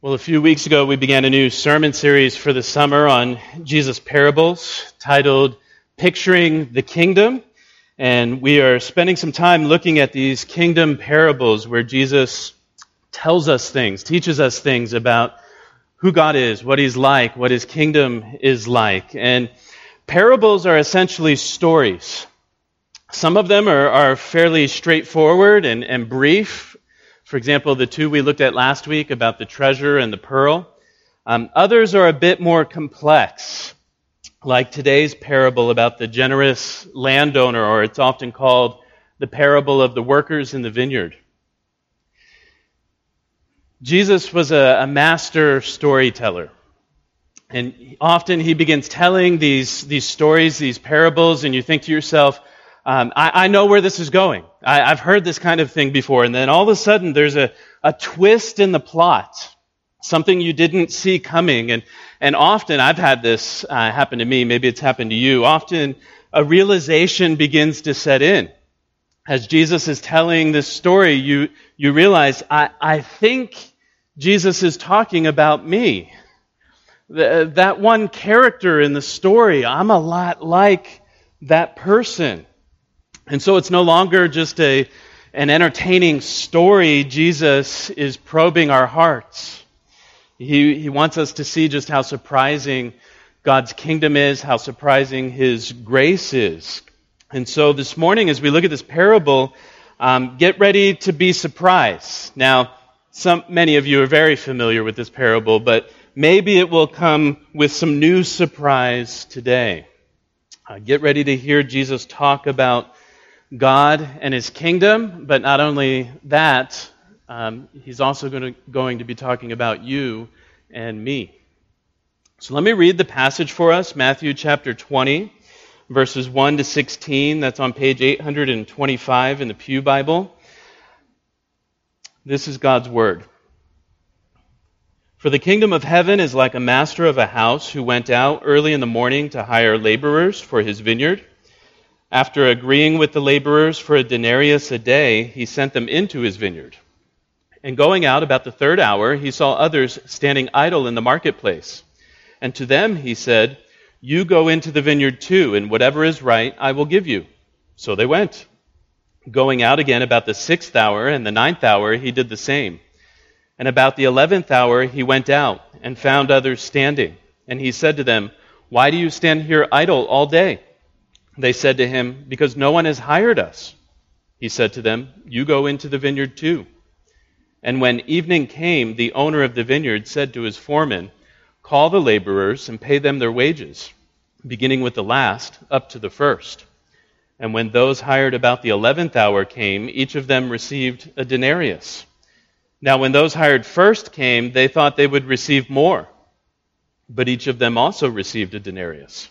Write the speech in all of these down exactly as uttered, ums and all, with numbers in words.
Well, a few weeks ago, we began a new sermon series for the summer on Jesus' parables titled Picturing the Kingdom, and we are spending some time looking at these kingdom parables where Jesus tells us things, teaches us things about who God is, what he's like, what his kingdom is like. And parables are essentially stories. Some of them are, are fairly straightforward and, and brief. For example, the two we looked at last week about the treasure and the pearl. Um, others are a bit more complex, like today's parable about the generous landowner, or it's often called the parable of the workers in the vineyard. Jesus was a, a master storyteller, and often he begins telling these, these stories, these parables, and you think to yourself, Um, I, I know where this is going. I, I've heard this kind of thing before. And then all of a sudden, there's a, a twist in the plot, something you didn't see coming. And, and often, I've had this uh, happen to me. Maybe it's happened to you. Often, a realization begins to set in. As Jesus is telling this story, you, you realize, I, I think Jesus is talking about me. The, that one character in the story, I'm a lot like that person. And so it's no longer just a an entertaining story. Jesus is probing our hearts. He he wants us to see just how surprising God's kingdom is, how surprising his grace is. And so this morning, as we look at this parable, um, get ready to be surprised. Now, some many of you are very familiar with this parable, but maybe it will come with some new surprise today. Uh, get ready to hear Jesus talk about God and his kingdom, but not only that, um, he's also going to, going to be talking about you and me. So let me read the passage for us, Matthew chapter twenty, verses one to sixteen. That's on page eight twenty-five in the Pew Bible. This is God's word. For the kingdom of heaven is like a master of a house who went out early in the morning to hire laborers for his vineyard. After agreeing with the laborers for a denarius a day, he sent them into his vineyard. And going out about the third hour, he saw others standing idle in the marketplace. And to them he said, "You go into the vineyard too, and whatever is right I will give you." So they went. Going out again about the sixth hour and the ninth hour, he did the same. And about the eleventh hour he went out and found others standing. And he said to them, "Why do you stand here idle all day?" They said to him, "Because no one has hired us." He said to them, "You go into the vineyard too." And when evening came, the owner of the vineyard said to his foreman, "Call the laborers and pay them their wages, beginning with the last up to the first." And when those hired about the eleventh hour came, each of them received a denarius. Now when those hired first came, they thought they would receive more, but each of them also received a denarius.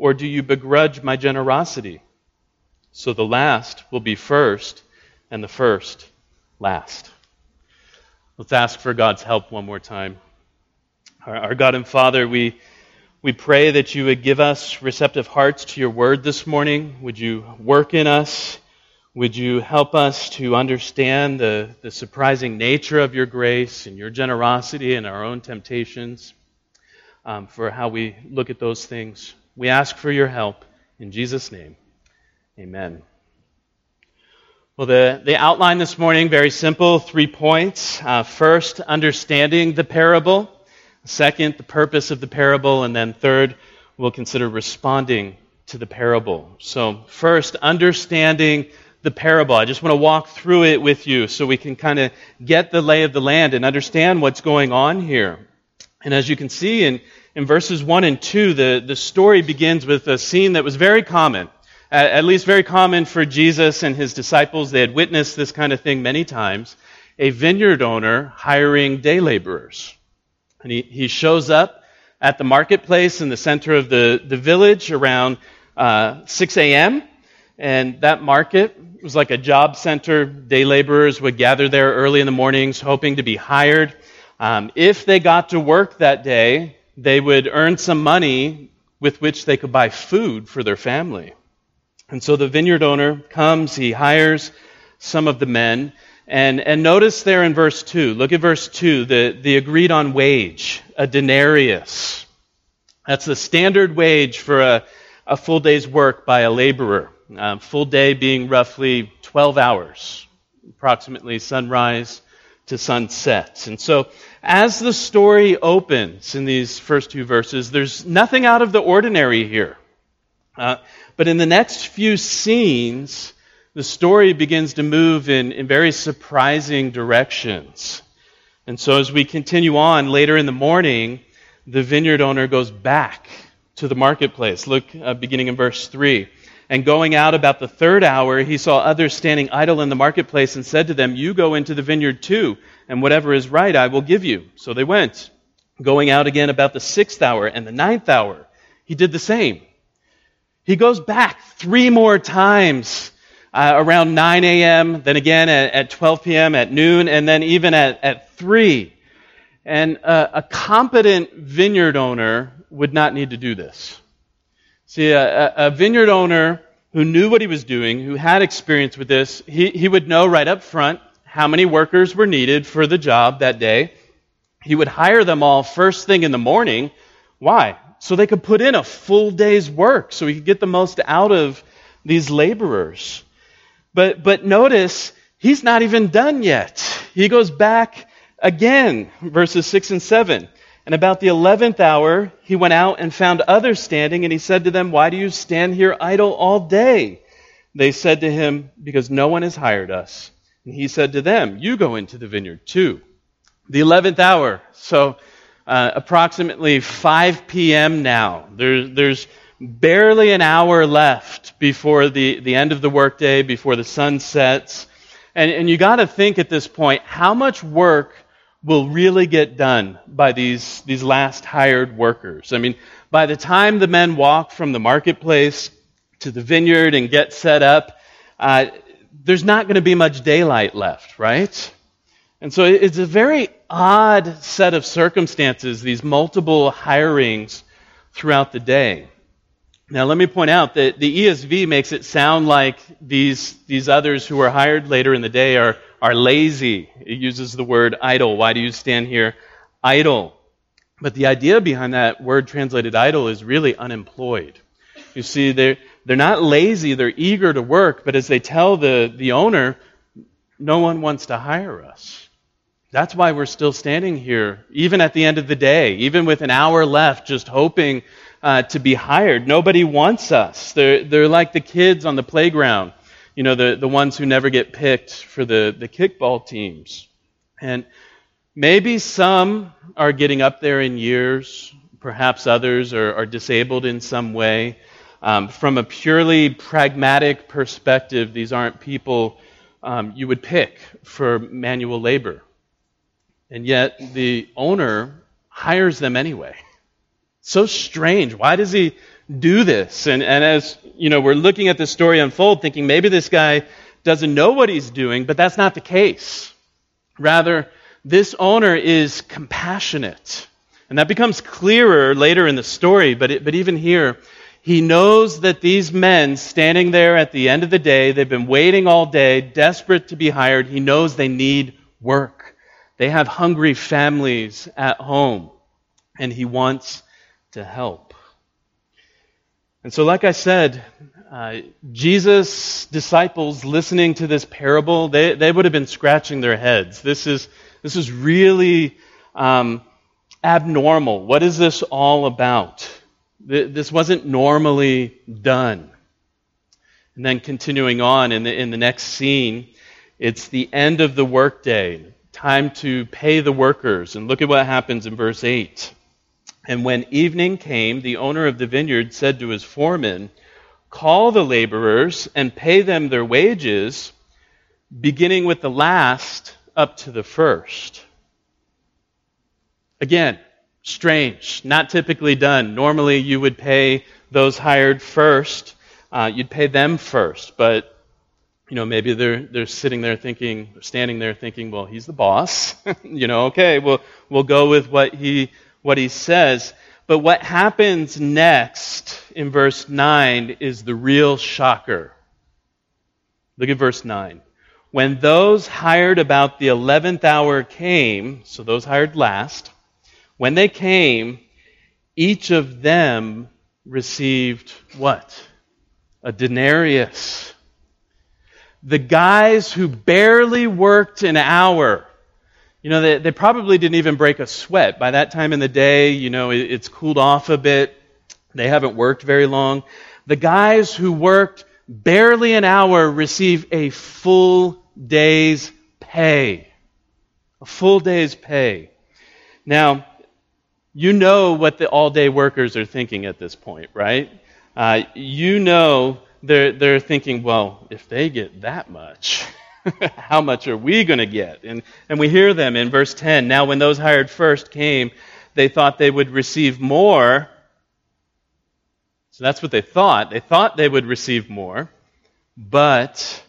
Or do you begrudge my generosity?" So the last will be first, and the first last. Let's ask for God's help one more time. Our, our God and Father, we we pray that you would give us receptive hearts to your word this morning. Would you work in us? Would you help us to understand the, the surprising nature of your grace and your generosity and our own temptations, um, for how we look at those things? We ask for your help in Jesus' name. Amen. Well, the, the outline this morning, very simple, three points. Uh, first, understanding the parable. Second, the purpose of the parable. And then third, we'll consider responding to the parable. So first, understanding the parable. I just want to walk through it with you so we can kind of get the lay of the land and understand what's going on here. And as you can see in, in verses one and two, the, the story begins with a scene that was very common, at, at least very common for Jesus and his disciples. They had witnessed this kind of thing many times. a vineyard owner hiring day laborers. And he, he shows up at the marketplace in the center of the, the village around uh, six a.m., and that market was like a job center. Day laborers would gather there early in the mornings hoping to be hired. Um, if they got to work that day, they would earn some money with which they could buy food for their family. And so the vineyard owner comes, he hires some of the men, and, and notice there in verse two, look at verse two, the, the agreed on wage, a denarius. That's the standard wage for a, a full day's work by a laborer, um, full day being roughly twelve hours, approximately sunrise to sunset. And so as the story opens in these first two verses, there's nothing out of the ordinary here. Uh, but in the next few scenes, the story begins to move in, in very surprising directions. And so as we continue on later in the morning, the vineyard owner goes back to the marketplace. Look, uh, beginning in verse three. And going out about the third hour, he saw others standing idle in the marketplace and said to them, "You go into the vineyard too, and whatever is right I will give you." So they went. Going out again about the sixth hour and the ninth hour, he did the same. He goes back three more times, uh, around nine a.m., then again at, at twelve p.m., at noon, and then even at, at three. And uh, a competent vineyard owner would not need to do this. See, a, a vineyard owner who knew what he was doing, who had experience with this, he, he would know right up front how many workers were needed for the job that day. He would hire them all first thing in the morning. Why? So they could put in a full day's work, so he could get the most out of these laborers. But but notice, he's not even done yet. He goes back again, verses six and seven. And about the eleventh hour, he went out and found others standing, and he said to them, "Why do you stand here idle all day?" They said to him, "Because no one has hired us." And he said to them, "You go into the vineyard too." The eleventh hour, so uh, approximately five p.m. now. There, there's barely an hour left before the, the end of the workday, before the sun sets. And, and you got to think at this point, how much work will really get done by these these last hired workers? I mean, by the time the men walk from the marketplace to the vineyard and get set up, uh, there's not going to be much daylight left, right? And so it's a very odd set of circumstances, these multiple hirings throughout the day. Now, let me point out that the E S V makes it sound like these these others who are hired later in the day are are lazy. It uses the word idle. Why do you stand here idle? But the idea behind that word translated idle is really unemployed. You see, they're, they're not lazy, they're eager to work, but as they tell the, the owner, no one wants to hire us. That's why we're still standing here, even at the end of the day, even with an hour left, just hoping uh, to be hired. Nobody wants us. They're, they're like the kids on the playground. You know, the, the ones who never get picked for the, the kickball teams. And maybe some are getting up there in years. Perhaps others are, are disabled in some way. Um, from a purely pragmatic perspective, these aren't people um, you would pick for manual labor. And yet the owner hires them anyway. So strange. Why does he do this? And, and as you know, we're looking at this story unfold, thinking maybe this guy doesn't know what he's doing, but that's not the case. Rather, this owner is compassionate. And that becomes clearer later in the story, but it, but even here, he knows that these men standing there at the end of the day, they've been waiting all day, desperate to be hired. He knows they need work. They have hungry families at home, and he wants to help. And so, like I said, uh, Jesus' disciples listening to this parable, they, they would have been scratching their heads. This is this is really um, abnormal. What is this all about? Th- this wasn't normally done. And then continuing on in the in the next scene, it's the end of the workday, time to pay the workers. And look at what happens in verse eight. And when evening came, the owner of the vineyard said to his foreman, "Call the laborers and pay them their wages, beginning with the last up to the first. Again, strange, not typically done. Normally you would pay those hired first. Uh, you'd pay them first, but you know, maybe they're they're sitting there thinking, standing there thinking, well, he's the boss. you know, okay, we'll we'll go with what he what he says. But what happens next in verse nine is the real shocker. Look at verse nine. When those hired about the eleventh hour came, so those hired last, when they came, each of them received what? A denarius. The guys who barely worked an hour, you know, they, they probably didn't even break a sweat. By that time in the day, you know, it, it's cooled off a bit. They haven't worked very long. The guys who worked barely an hour receive a full day's pay. A full day's pay. Now, you know what the all-day workers are thinking at this point, right? Uh, you know... They're, they're thinking, well, if they get that much, how much are we going to get? And, and we hear them in verse ten. Now, when those hired first came, they thought they would receive more. So that's what they thought. They thought they would receive more. But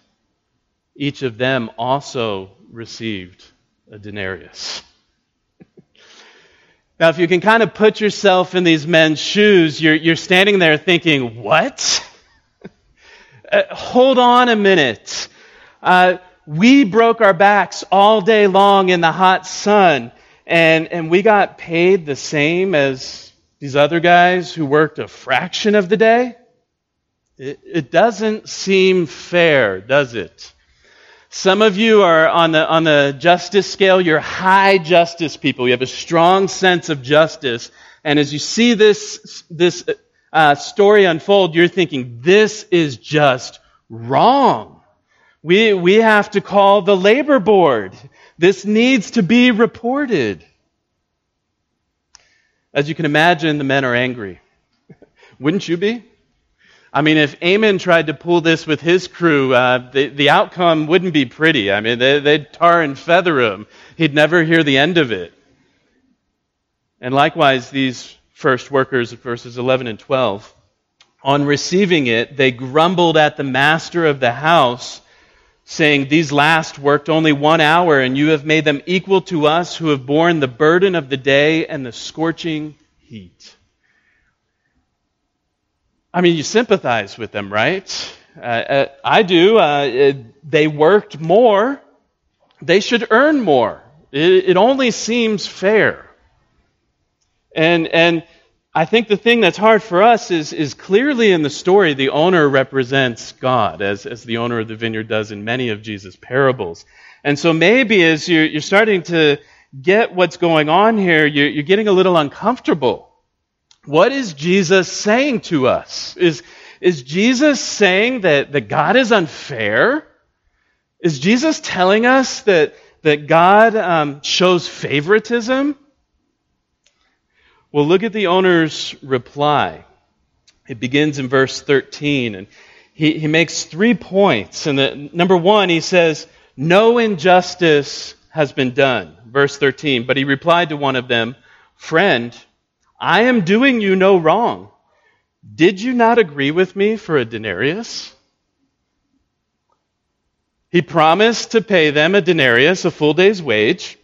each of them also received a denarius. Now, if you can kind of put yourself in these men's shoes, you're, you're standing there thinking, what? Uh, hold on a minute. Uh, we broke our backs all day long in the hot sun, and, and we got paid the same as these other guys who worked a fraction of the day? It, it doesn't seem fair, does it? Some of you are on the, on the justice scale, you're high justice people. You have a strong sense of justice, and as you see this this. Uh, story unfold, you're thinking, this is just wrong. We we have to call the labor board. This needs to be reported. As you can imagine, the men are angry. Wouldn't you be? I mean, if Amon tried to pull this with his crew, uh, the, the outcome wouldn't be pretty. I mean, they, they'd tar and feather him. He'd never hear the end of it. And likewise, these first workers, verses eleven and twelve. On receiving it, they grumbled at the master of the house, saying, "These last worked only one hour, and you have made them equal to us who have borne the burden of the day and the scorching heat." I mean, you sympathize with them, right? Uh, I do. Uh, they worked more. They should earn more. It only seems fair. And and I think the thing that's hard for us is is clearly in the story, the owner represents God, as, as the owner of the vineyard does in many of Jesus' parables. And so maybe as you're, you're starting to get what's going on here, you're, you're getting a little uncomfortable. What is Jesus saying to us? Is, is Jesus saying that, that God is unfair? Is Jesus telling us that, that God um, shows favoritism? Well, look at the owner's reply. It begins in verse thirteen, and he, he makes three points. And the, number one, he says, "No injustice has been done." Verse thirteen, but he replied to one of them, "Friend, I am doing you no wrong. Did you not agree with me for a denarius?" He promised to pay them a denarius, a full day's wage.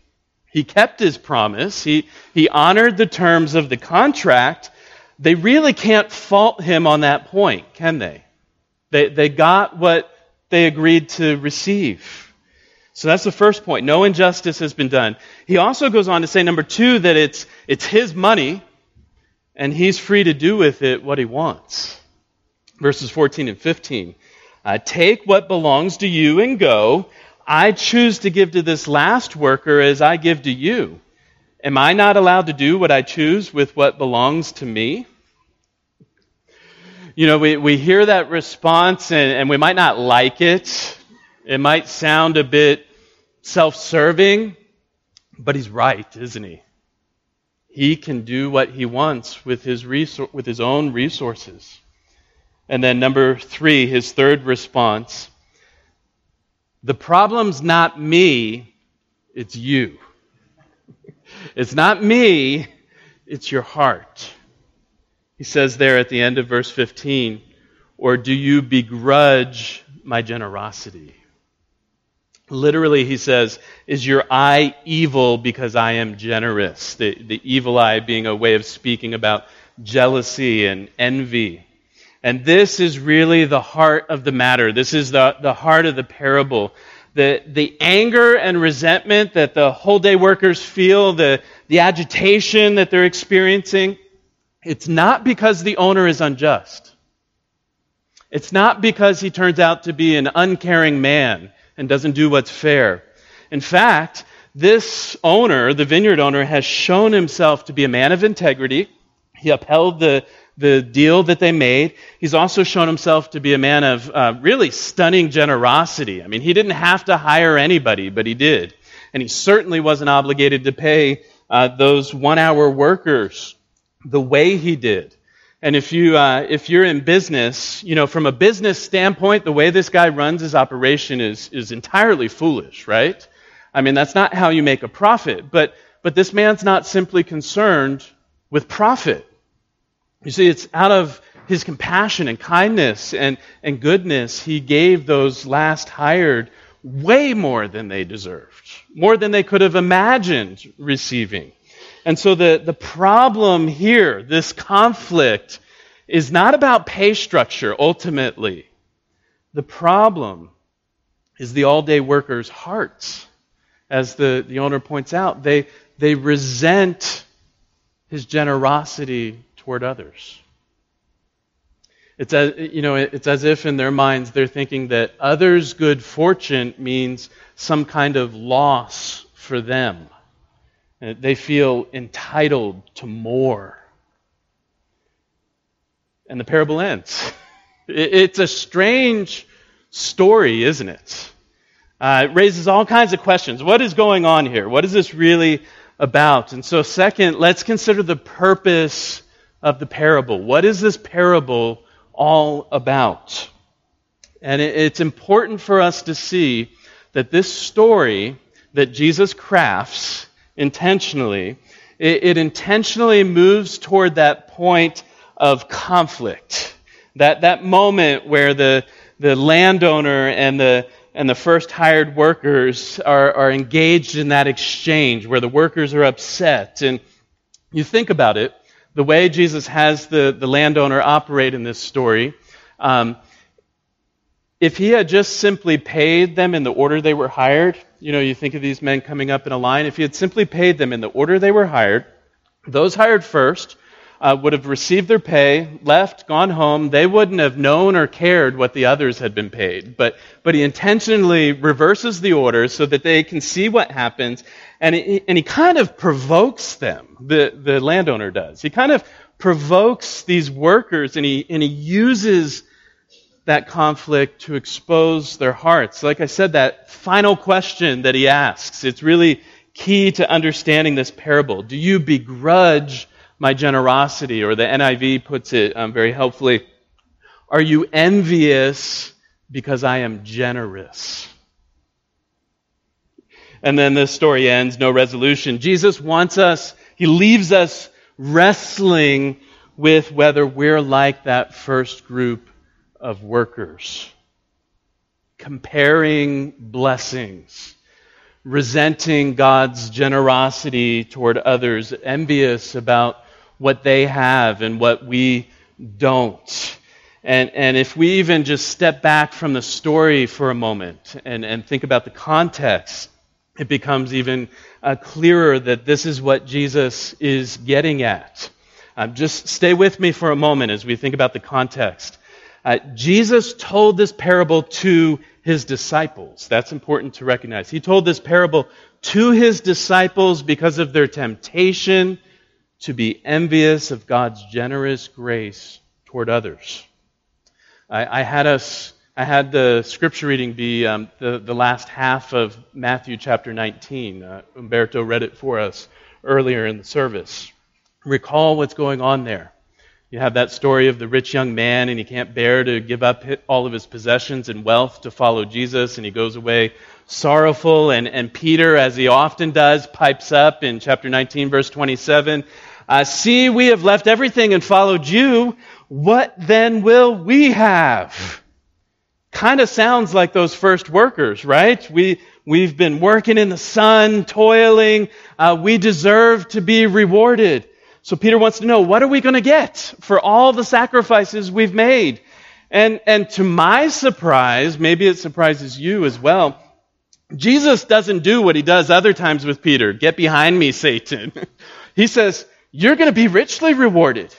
He kept his promise. He, he honored the terms of the contract. They really can't fault him on that point, can they? They, they got what they agreed to receive. So that's the first point. No injustice has been done. He also goes on to say, number two, that it's, it's his money, and he's free to do with it what he wants. Verses fourteen and fifteen. Uh, "Take what belongs to you and go. I choose to give to this last worker as I give to you. Am I not allowed to do what I choose with what belongs to me?" You know, we, we hear that response and, and we might not like it. It might sound a bit self-serving, but he's right, isn't he? He can do what he wants with his resor- with his own resources. And then number three, his third response, "The problem's not me, It's you. It's not me. It's your heart. He says there at the end of verse fifteen, or do you begrudge my generosity? Literally, he says, is your eye evil because I am generous? The, the evil eye being a way of speaking about jealousy and envy. And this is really the heart of the matter. This is the, the heart of the parable. The, the anger and resentment that the whole day workers feel, the, the agitation that they're experiencing, it's not because the owner is unjust. It's not because he turns out to be an uncaring man and doesn't do what's fair. In fact, this owner, the vineyard owner, has shown himself to be a man of integrity. He upheld the, the deal that they made. He's also shown himself to be a man of uh, really stunning generosity. I mean, he didn't have to hire anybody, but he did. And he certainly wasn't obligated to pay uh, those one-hour workers the way he did. And if you uh, if you're in business, you know, from a business standpoint, the way this guy runs his operation is is entirely foolish, right? I mean, that's not how you make a profit. But but this man's not simply concerned with profit. You see, it's out of his compassion and kindness and and goodness he gave those last hired way more than they deserved, more than they could have imagined receiving. And so the, the problem here, this conflict, is not about pay structure, ultimately. The problem is the all-day workers' hearts. As the, the owner points out, they, they resent his generosity toward others. It's as, you know, it's as if in their minds they're thinking that others' good fortune means some kind of loss for them. They feel entitled to more. And the parable ends. It's a strange story, isn't it? Uh, it raises all kinds of questions. What is going on here? What is this really about? And so second, let's consider the purpose of the parable. What is this parable all about? And it's important for us to see that this story that Jesus crafts intentionally, it, it intentionally moves toward that point of conflict, that that moment where the the landowner and the and the first hired workers are are engaged in that exchange where the workers are upset. And you think about it, the way Jesus has the the landowner operate in this story, um, if he had just simply paid them in the order they were hired, you know, you think of these men coming up in a line. If he had simply paid them in the order they were hired, those hired first uh, would have received their pay, left, gone home. They wouldn't have known or cared what the others had been paid. But but he intentionally reverses the order so that they can see what happens, and he, and he kind of provokes them. The the landowner does. He kind of provokes these workers, and he and he uses that conflict to expose their hearts. Like I said, that final question that he asks, it's really key to understanding this parable. Do you begrudge my generosity? Or the N I V puts it um, very helpfully, are you envious because I am generous? And then this story ends, no resolution. Jesus wants us, he leaves us wrestling with whether we're like that first group of workers, comparing blessings, resenting God's generosity toward others, envious about what they have and what we don't. And and if we even just step back from the story for a moment and, and think about the context, it becomes even uh, clearer that this is what Jesus is getting at. Uh, just stay with me for a moment as we think about the context. Uh, Jesus told this parable to his disciples. That's important to recognize. He told this parable to his disciples because of their temptation to be envious of God's generous grace toward others. I, I had us, I had the scripture reading be um, the, the last half of Matthew chapter nineteen. Uh, Umberto read it for us earlier in the service. Recall what's going on there. You have that story of the rich young man, and he can't bear to give up all of his possessions and wealth to follow Jesus, and he goes away sorrowful. And, and Peter, as he often does, pipes up in chapter nineteen, verse twenty-seven, uh, "See, we have left everything and followed you. What then will we have?" Kind of sounds like those first workers, right? We, we've been working in the sun, toiling. Uh, we deserve to be rewarded. So Peter wants to know, what are we going to get for all the sacrifices we've made? And and to my surprise, maybe it surprises you as well, Jesus doesn't do what he does other times with Peter. "Get behind me, Satan." He says, "You're going to be richly rewarded.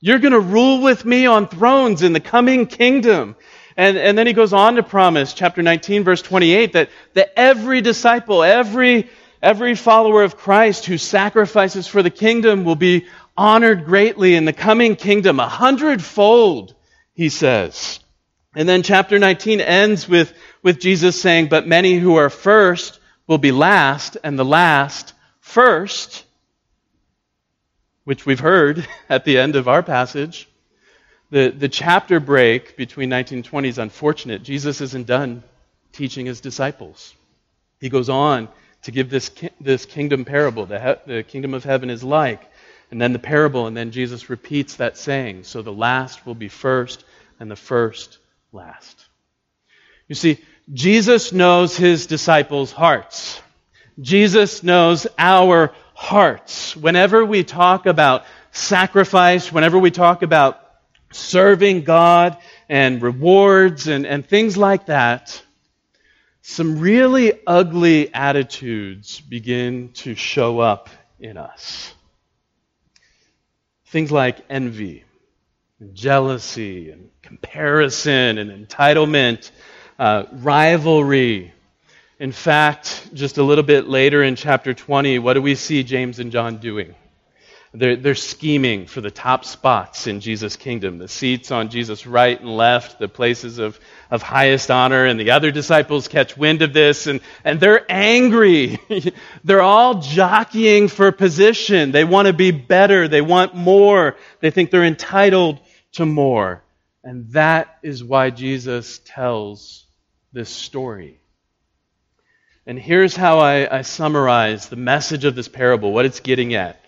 You're going to rule with me on thrones in the coming kingdom." And, and then he goes on to promise, chapter nineteen, verse twenty-eight, that, that every disciple, every Every follower of Christ who sacrifices for the kingdom will be honored greatly in the coming kingdom, a hundredfold, he says. And then chapter nineteen ends with, with Jesus saying, "But many who are first will be last, and the last first," which we've heard at the end of our passage. The, the chapter break between nineteen and twenty is unfortunate. Jesus isn't done teaching his disciples. He goes on to give this this kingdom parable. The, the kingdom of heaven is like, and then the parable, and then Jesus repeats that saying, "So the last will be first, and the first last." You see, Jesus knows his disciples' hearts. Jesus knows our hearts. Whenever we talk about sacrifice, whenever we talk about serving God and rewards and, and things like that, some really ugly attitudes begin to show up in us. Things like envy, and jealousy, and comparison, and entitlement, uh, rivalry. In fact, just a little bit later in chapter twenty, what do we see James and John doing? They're, they're scheming for the top spots in Jesus' kingdom, the seats on Jesus' right and left, the places of, of highest honor, and the other disciples catch wind of this, and, and they're angry. They're all jockeying for position. They want to be better. They want more. They think they're entitled to more. And that is why Jesus tells this story. And here's how I, I summarize the message of this parable, what it's getting at.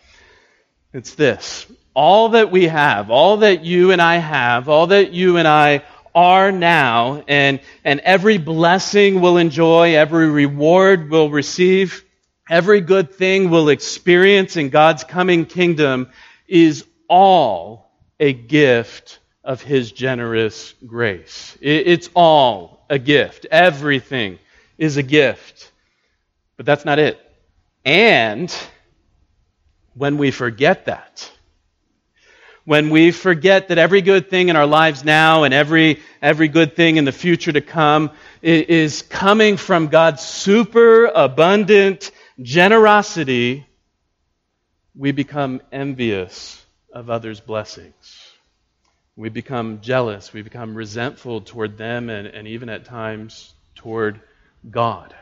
It's this: all that we have, all that you and I have, all that you and I are now, and, and every blessing we'll enjoy, every reward we'll receive, every good thing we'll experience in God's coming kingdom is all a gift of his generous grace. It, it's all a gift. Everything is a gift. But that's not it. And when we forget that, when we forget that every good thing in our lives now and every every good thing in the future to come is coming from God's super abundant generosity, we become envious of others' blessings. We become jealous. We become resentful toward them and, and even at times toward God.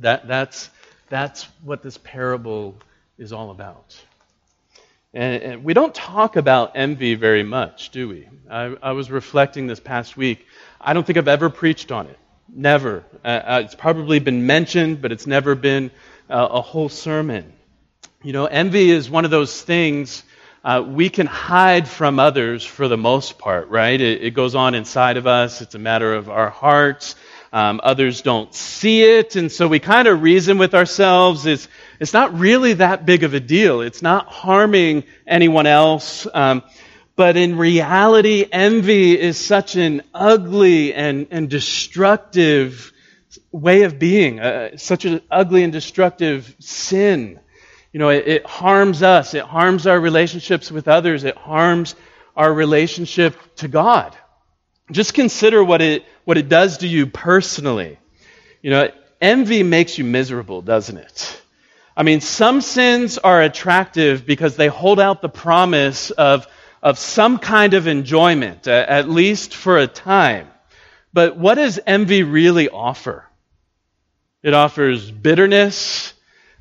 That that's that's what this parable is all about. And, and we don't talk about envy very much, do we? I, I was reflecting this past week. I don't think I've ever preached on it. Never. Uh, it's probably been mentioned, but it's never been uh, a whole sermon. You know, envy is one of those things uh, we can hide from others for the most part, right? It, it goes on inside of us. It's a matter of our hearts. Um, others don't see it, and so we kind of reason with ourselves. It's, it's not really that big of a deal. It's not harming anyone else. Um, but in reality, envy is such an ugly and, and destructive way of being, uh, such an ugly and destructive sin. You know, it, it harms us. It harms our relationships with others. It harms our relationship to God. Just consider what it what it does to you personally. You know, envy makes you miserable, doesn't it? I mean, some sins are attractive because they hold out the promise of of some kind of enjoyment, at least for a time. But what does envy really offer? It offers bitterness,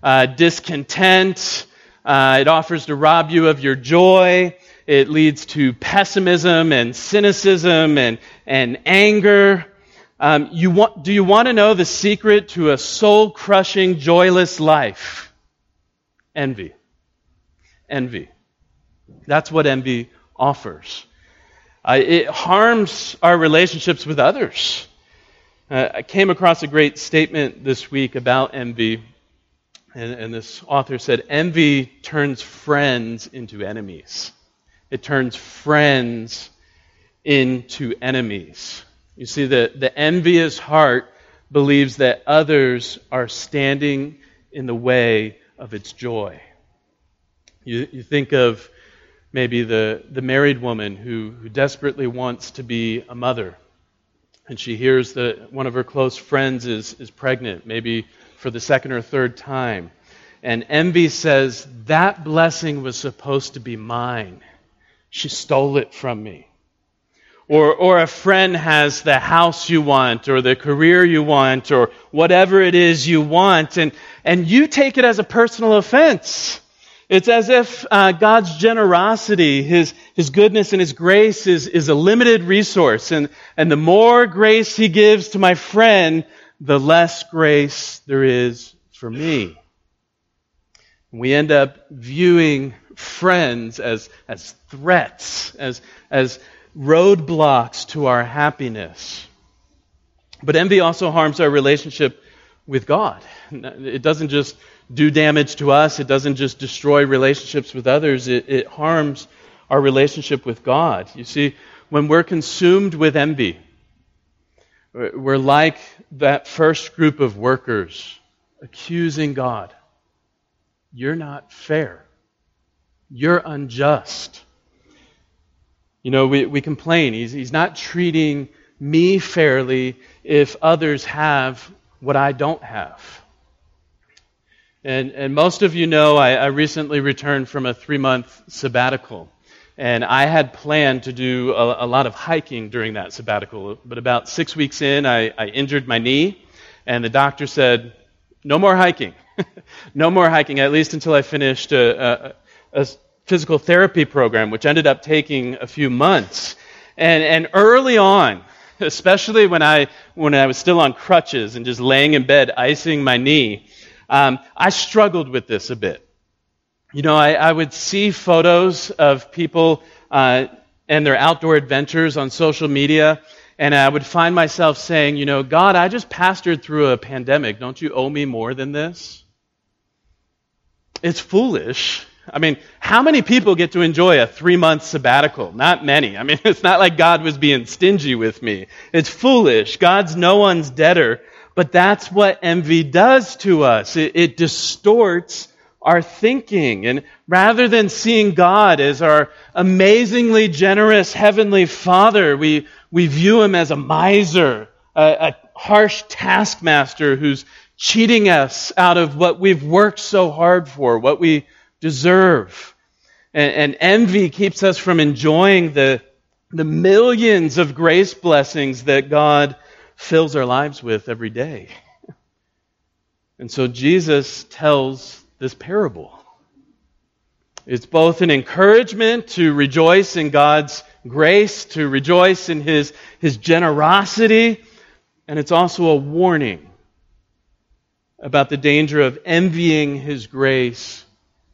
uh, discontent. Uh, it offers to rob you of your joy. it leads to pessimism and cynicism and, and anger. Um, you want, do you want to know the secret to a soul-crushing, joyless life? Envy. Envy. That's what envy offers. Uh, it harms our relationships with others. Uh, I came across a great statement this week about envy, and, and this author said, envy turns friends into enemies. It turns friends into enemies. You see, the, the envious heart believes that others are standing in the way of its joy. You, you think of maybe the, the married woman who, who desperately wants to be a mother, and she hears that one of her close friends is, is pregnant, maybe for the second or third time. And envy says, that blessing was supposed to be mine. She stole it from me. Or, or a friend has the house you want, or the career you want, or whatever it is you want, and, and you take it as a personal offense. It's as if uh, God's generosity, His His goodness and His grace is, is a limited resource. And, and the more grace He gives to my friend, the less grace there is for me. We end up viewing friends as, as threats, as, as roadblocks to our happiness. But envy also harms our relationship with God. It doesn't just do damage to us. It doesn't just destroy relationships with others. It, it harms our relationship with God. You see, when we're consumed with envy, we're like that first group of workers accusing God. You're not fair. You're unjust. You know, we, we complain. He's, he's not treating me fairly if others have what I don't have. And, and most of you know I, I recently returned from a three-month sabbatical. And I had planned to do a, a lot of hiking during that sabbatical. But about six weeks in, I, I injured my knee. And the doctor said, no more hiking. No more hiking, at least until I finished a, a, a physical therapy program, which ended up taking a few months. And, and early on, especially when I, when I was still on crutches and just laying in bed, icing my knee, Um, I struggled with this a bit. You know, I, I would see photos of people uh, and their outdoor adventures on social media, and I would find myself saying, you know, God, I just pastored through a pandemic. Don't you owe me more than this? It's foolish. I mean, how many people get to enjoy a three-month sabbatical? Not many. I mean, it's not like God was being stingy with me. It's foolish. God's no one's debtor. But that's what envy does to us. It, it distorts our thinking. And rather than seeing God as our amazingly generous Heavenly Father, we, we view Him as a miser, a, a harsh taskmaster who's cheating us out of what we've worked so hard for, what we deserve. And, and envy keeps us from enjoying the, the millions of grace blessings that God fills our lives with every day. And so Jesus tells this parable. It's both an encouragement to rejoice in God's grace, to rejoice in His, His generosity, and it's also a warning about the danger of envying His grace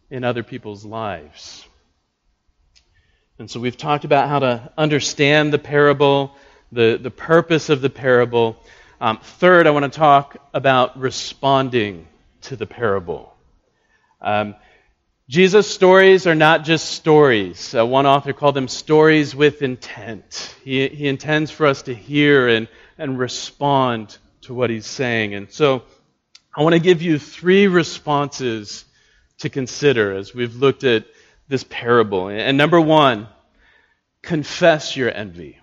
in other people's lives. And so we've talked about how to understand the parable, The, the purpose of the parable. Um, third, I want to talk about responding to the parable. Um, Jesus' stories are not just stories. Uh, one author called them stories with intent. He, he intends for us to hear and, and respond to what He's saying. And so I want to give you three responses to consider as we've looked at this parable. And number one, confess your envy.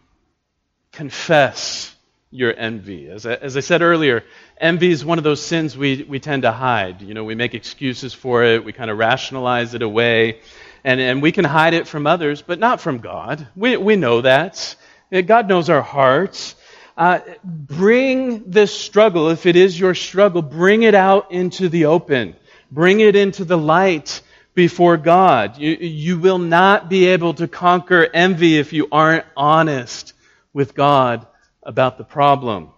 Confess your envy. As I, as I said earlier, envy is one of those sins we, we tend to hide. You know, we make excuses for it. We kind of rationalize it away. And, and we can hide it from others, but not from God. We, we know that. God knows our hearts. Uh, bring this struggle, if it is your struggle, bring it out into the open. Bring it into the light. before God. You, you will not be able to conquer envy if you aren't honest with God about the problem.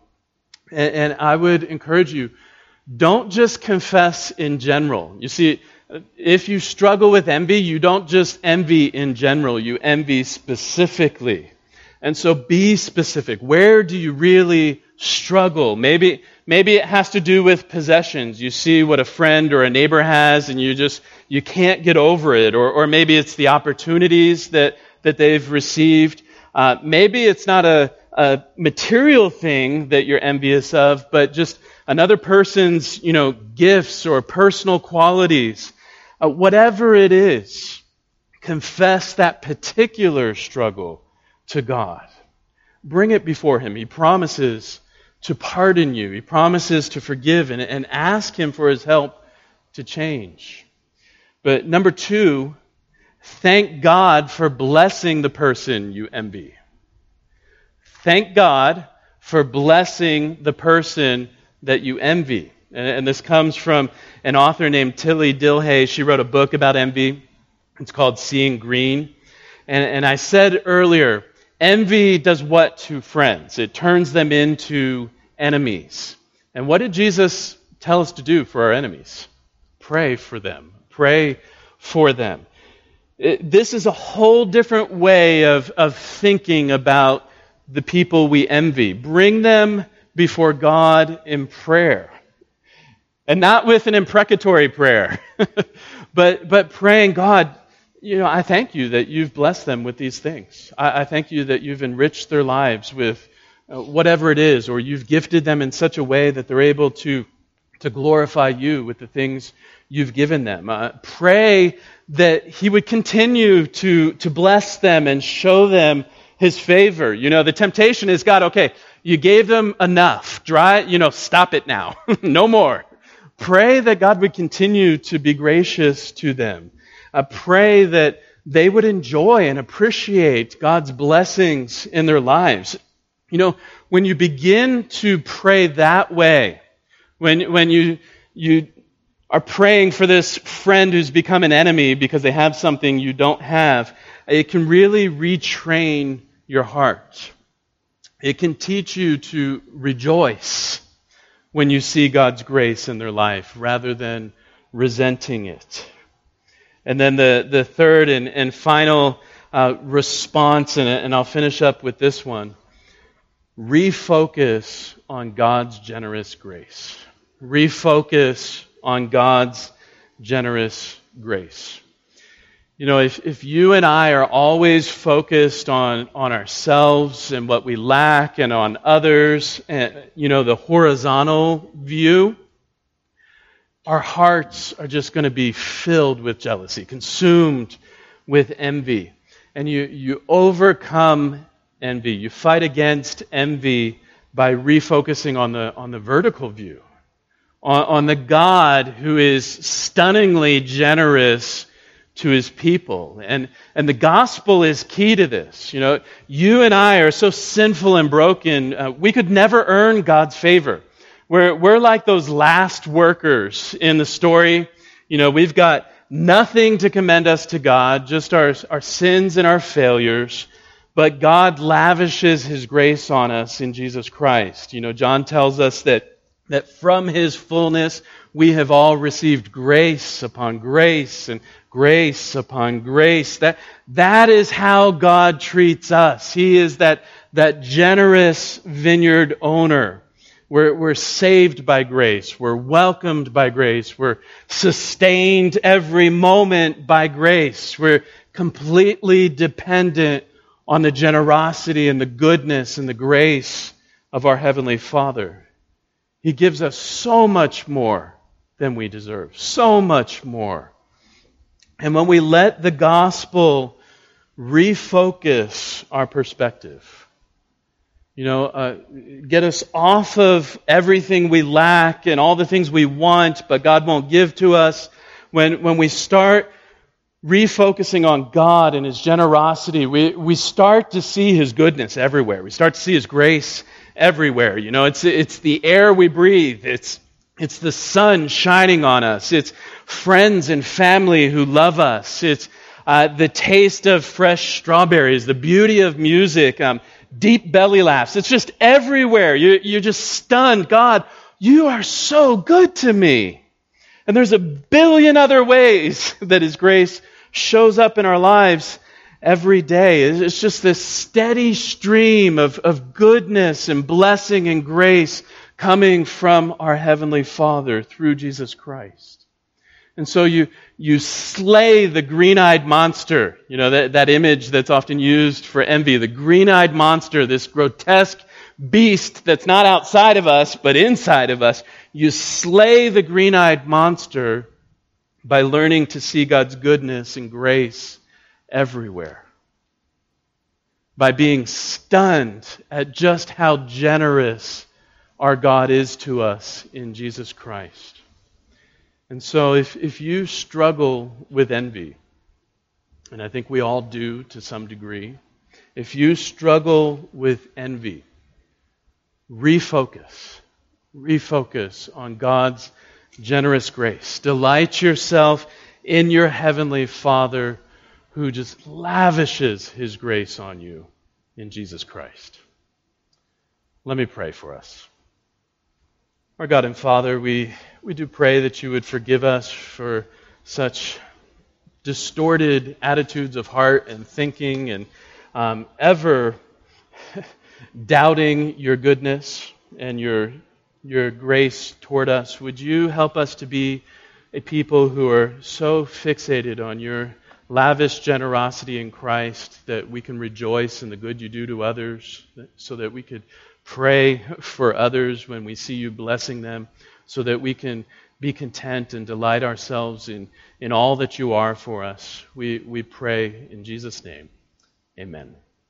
And, and I would encourage you, don't just confess in general. You see, if you struggle with envy, you don't just envy in general, you envy specifically. And so be specific. Where do you really struggle? Maybe maybe it has to do with possessions. You see what a friend or a neighbor has and you just you can't get over it. Or or maybe it's the opportunities that, that they've received. Uh, maybe it's not a, a material thing that you're envious of, but just another person's, you know, gifts or personal qualities. Uh, whatever it is, confess that particular struggle to God. Bring it before Him. He promises to pardon you. He promises to forgive and, and ask Him for His help to change. But number two, thank God for blessing the person you envy. Thank God for blessing the person that you envy. And, and this comes from an author named Tilly Dillhay. She wrote a book about envy. It's called Seeing Green. And, and I said earlier, envy does what to friends? It turns them into enemies. And what did Jesus tell us to do for our enemies? Pray for them. Pray for them. It, this is a whole different way of, of thinking about the people we envy. Bring them before God in prayer. And not with an imprecatory prayer, but, but praying, God, you know, I thank you that you've blessed them with these things. I, I thank you that you've enriched their lives with uh, whatever it is, or you've gifted them in such a way that they're able to, to glorify you with the things you've given them. Uh, pray that He would continue to, to bless them and show them His favor. You know, the temptation is, God, okay, you gave them enough. Dry, you know, stop it now. No more. Pray that God would continue to be gracious to them. I pray that they would enjoy and appreciate God's blessings in their lives. You know, when you begin to pray that way, when when you you are praying for this friend who's become an enemy because they have something you don't have, it can really retrain your heart. It can teach you to rejoice when you see God's grace in their life rather than resenting it. And then the, the third and, and final uh, response, and, and I'll finish up with this one. Refocus on God's generous grace. Refocus on God's generous grace. You know, if, if you and I are always focused on, on ourselves and what we lack and on others, and you know, the horizontal view, our hearts are just going to be filled with jealousy, consumed with envy. And you, you overcome envy. You fight against envy by refocusing on the on the vertical view, on, on the God who is stunningly generous to His people. And, and the gospel is key to this. You know, you and I are so sinful and broken, uh, we could never earn God's favor. We're, we're like those last workers in the story. You know, we've got nothing to commend us to God, just our, our sins and our failures. But God lavishes His grace on us in Jesus Christ. You know, John tells us that, that from His fullness we have all received grace upon grace and grace upon grace. That, that is how God treats us. He is that, that generous vineyard owner. We're, we're saved by grace. We're welcomed by grace. We're sustained every moment by grace. We're completely dependent on the generosity and the goodness and the grace of our Heavenly Father. He gives us so much more than we deserve, so much more. And when we let the gospel refocus our perspective, you know, uh, get us off of everything we lack and all the things we want, but God won't give to us. When when we start refocusing on God and His generosity, we, we start to see His goodness everywhere. We start to see His grace everywhere. You know, it's it's the air we breathe. It's It's the sun shining on us. It's friends and family who love us. It's uh, the taste of fresh strawberries, the beauty of music, um, deep belly laughs. It's just everywhere. You, you're just stunned. God, you are so good to me. And there's a billion other ways that His grace shows up in our lives every day. It's just this steady stream of, of goodness and blessing and grace coming from our Heavenly Father through Jesus Christ. And so you you slay the green-eyed monster, you know, that, that image that's often used for envy, the green-eyed monster, this grotesque beast that's not outside of us, but inside of us. You slay the green-eyed monster by learning to see God's goodness and grace everywhere. By being stunned at just how generous our God is to us in Jesus Christ. And so if, if you struggle with envy, and I think we all do to some degree, if you struggle with envy, refocus. Refocus on God's generous grace. Delight yourself in your Heavenly Father who just lavishes His grace on you in Jesus Christ. Let me pray for us. Our God and Father, we, we do pray that you would forgive us for such distorted attitudes of heart and thinking and um, ever doubting your goodness and your, your grace toward us. Would you help us to be a people who are so fixated on your lavish generosity in Christ that we can rejoice in the good you do to others, so that we could pray for others when we see you blessing them, so that we can be content and delight ourselves in, in all that you are for us. We, we pray in Jesus' name. Amen.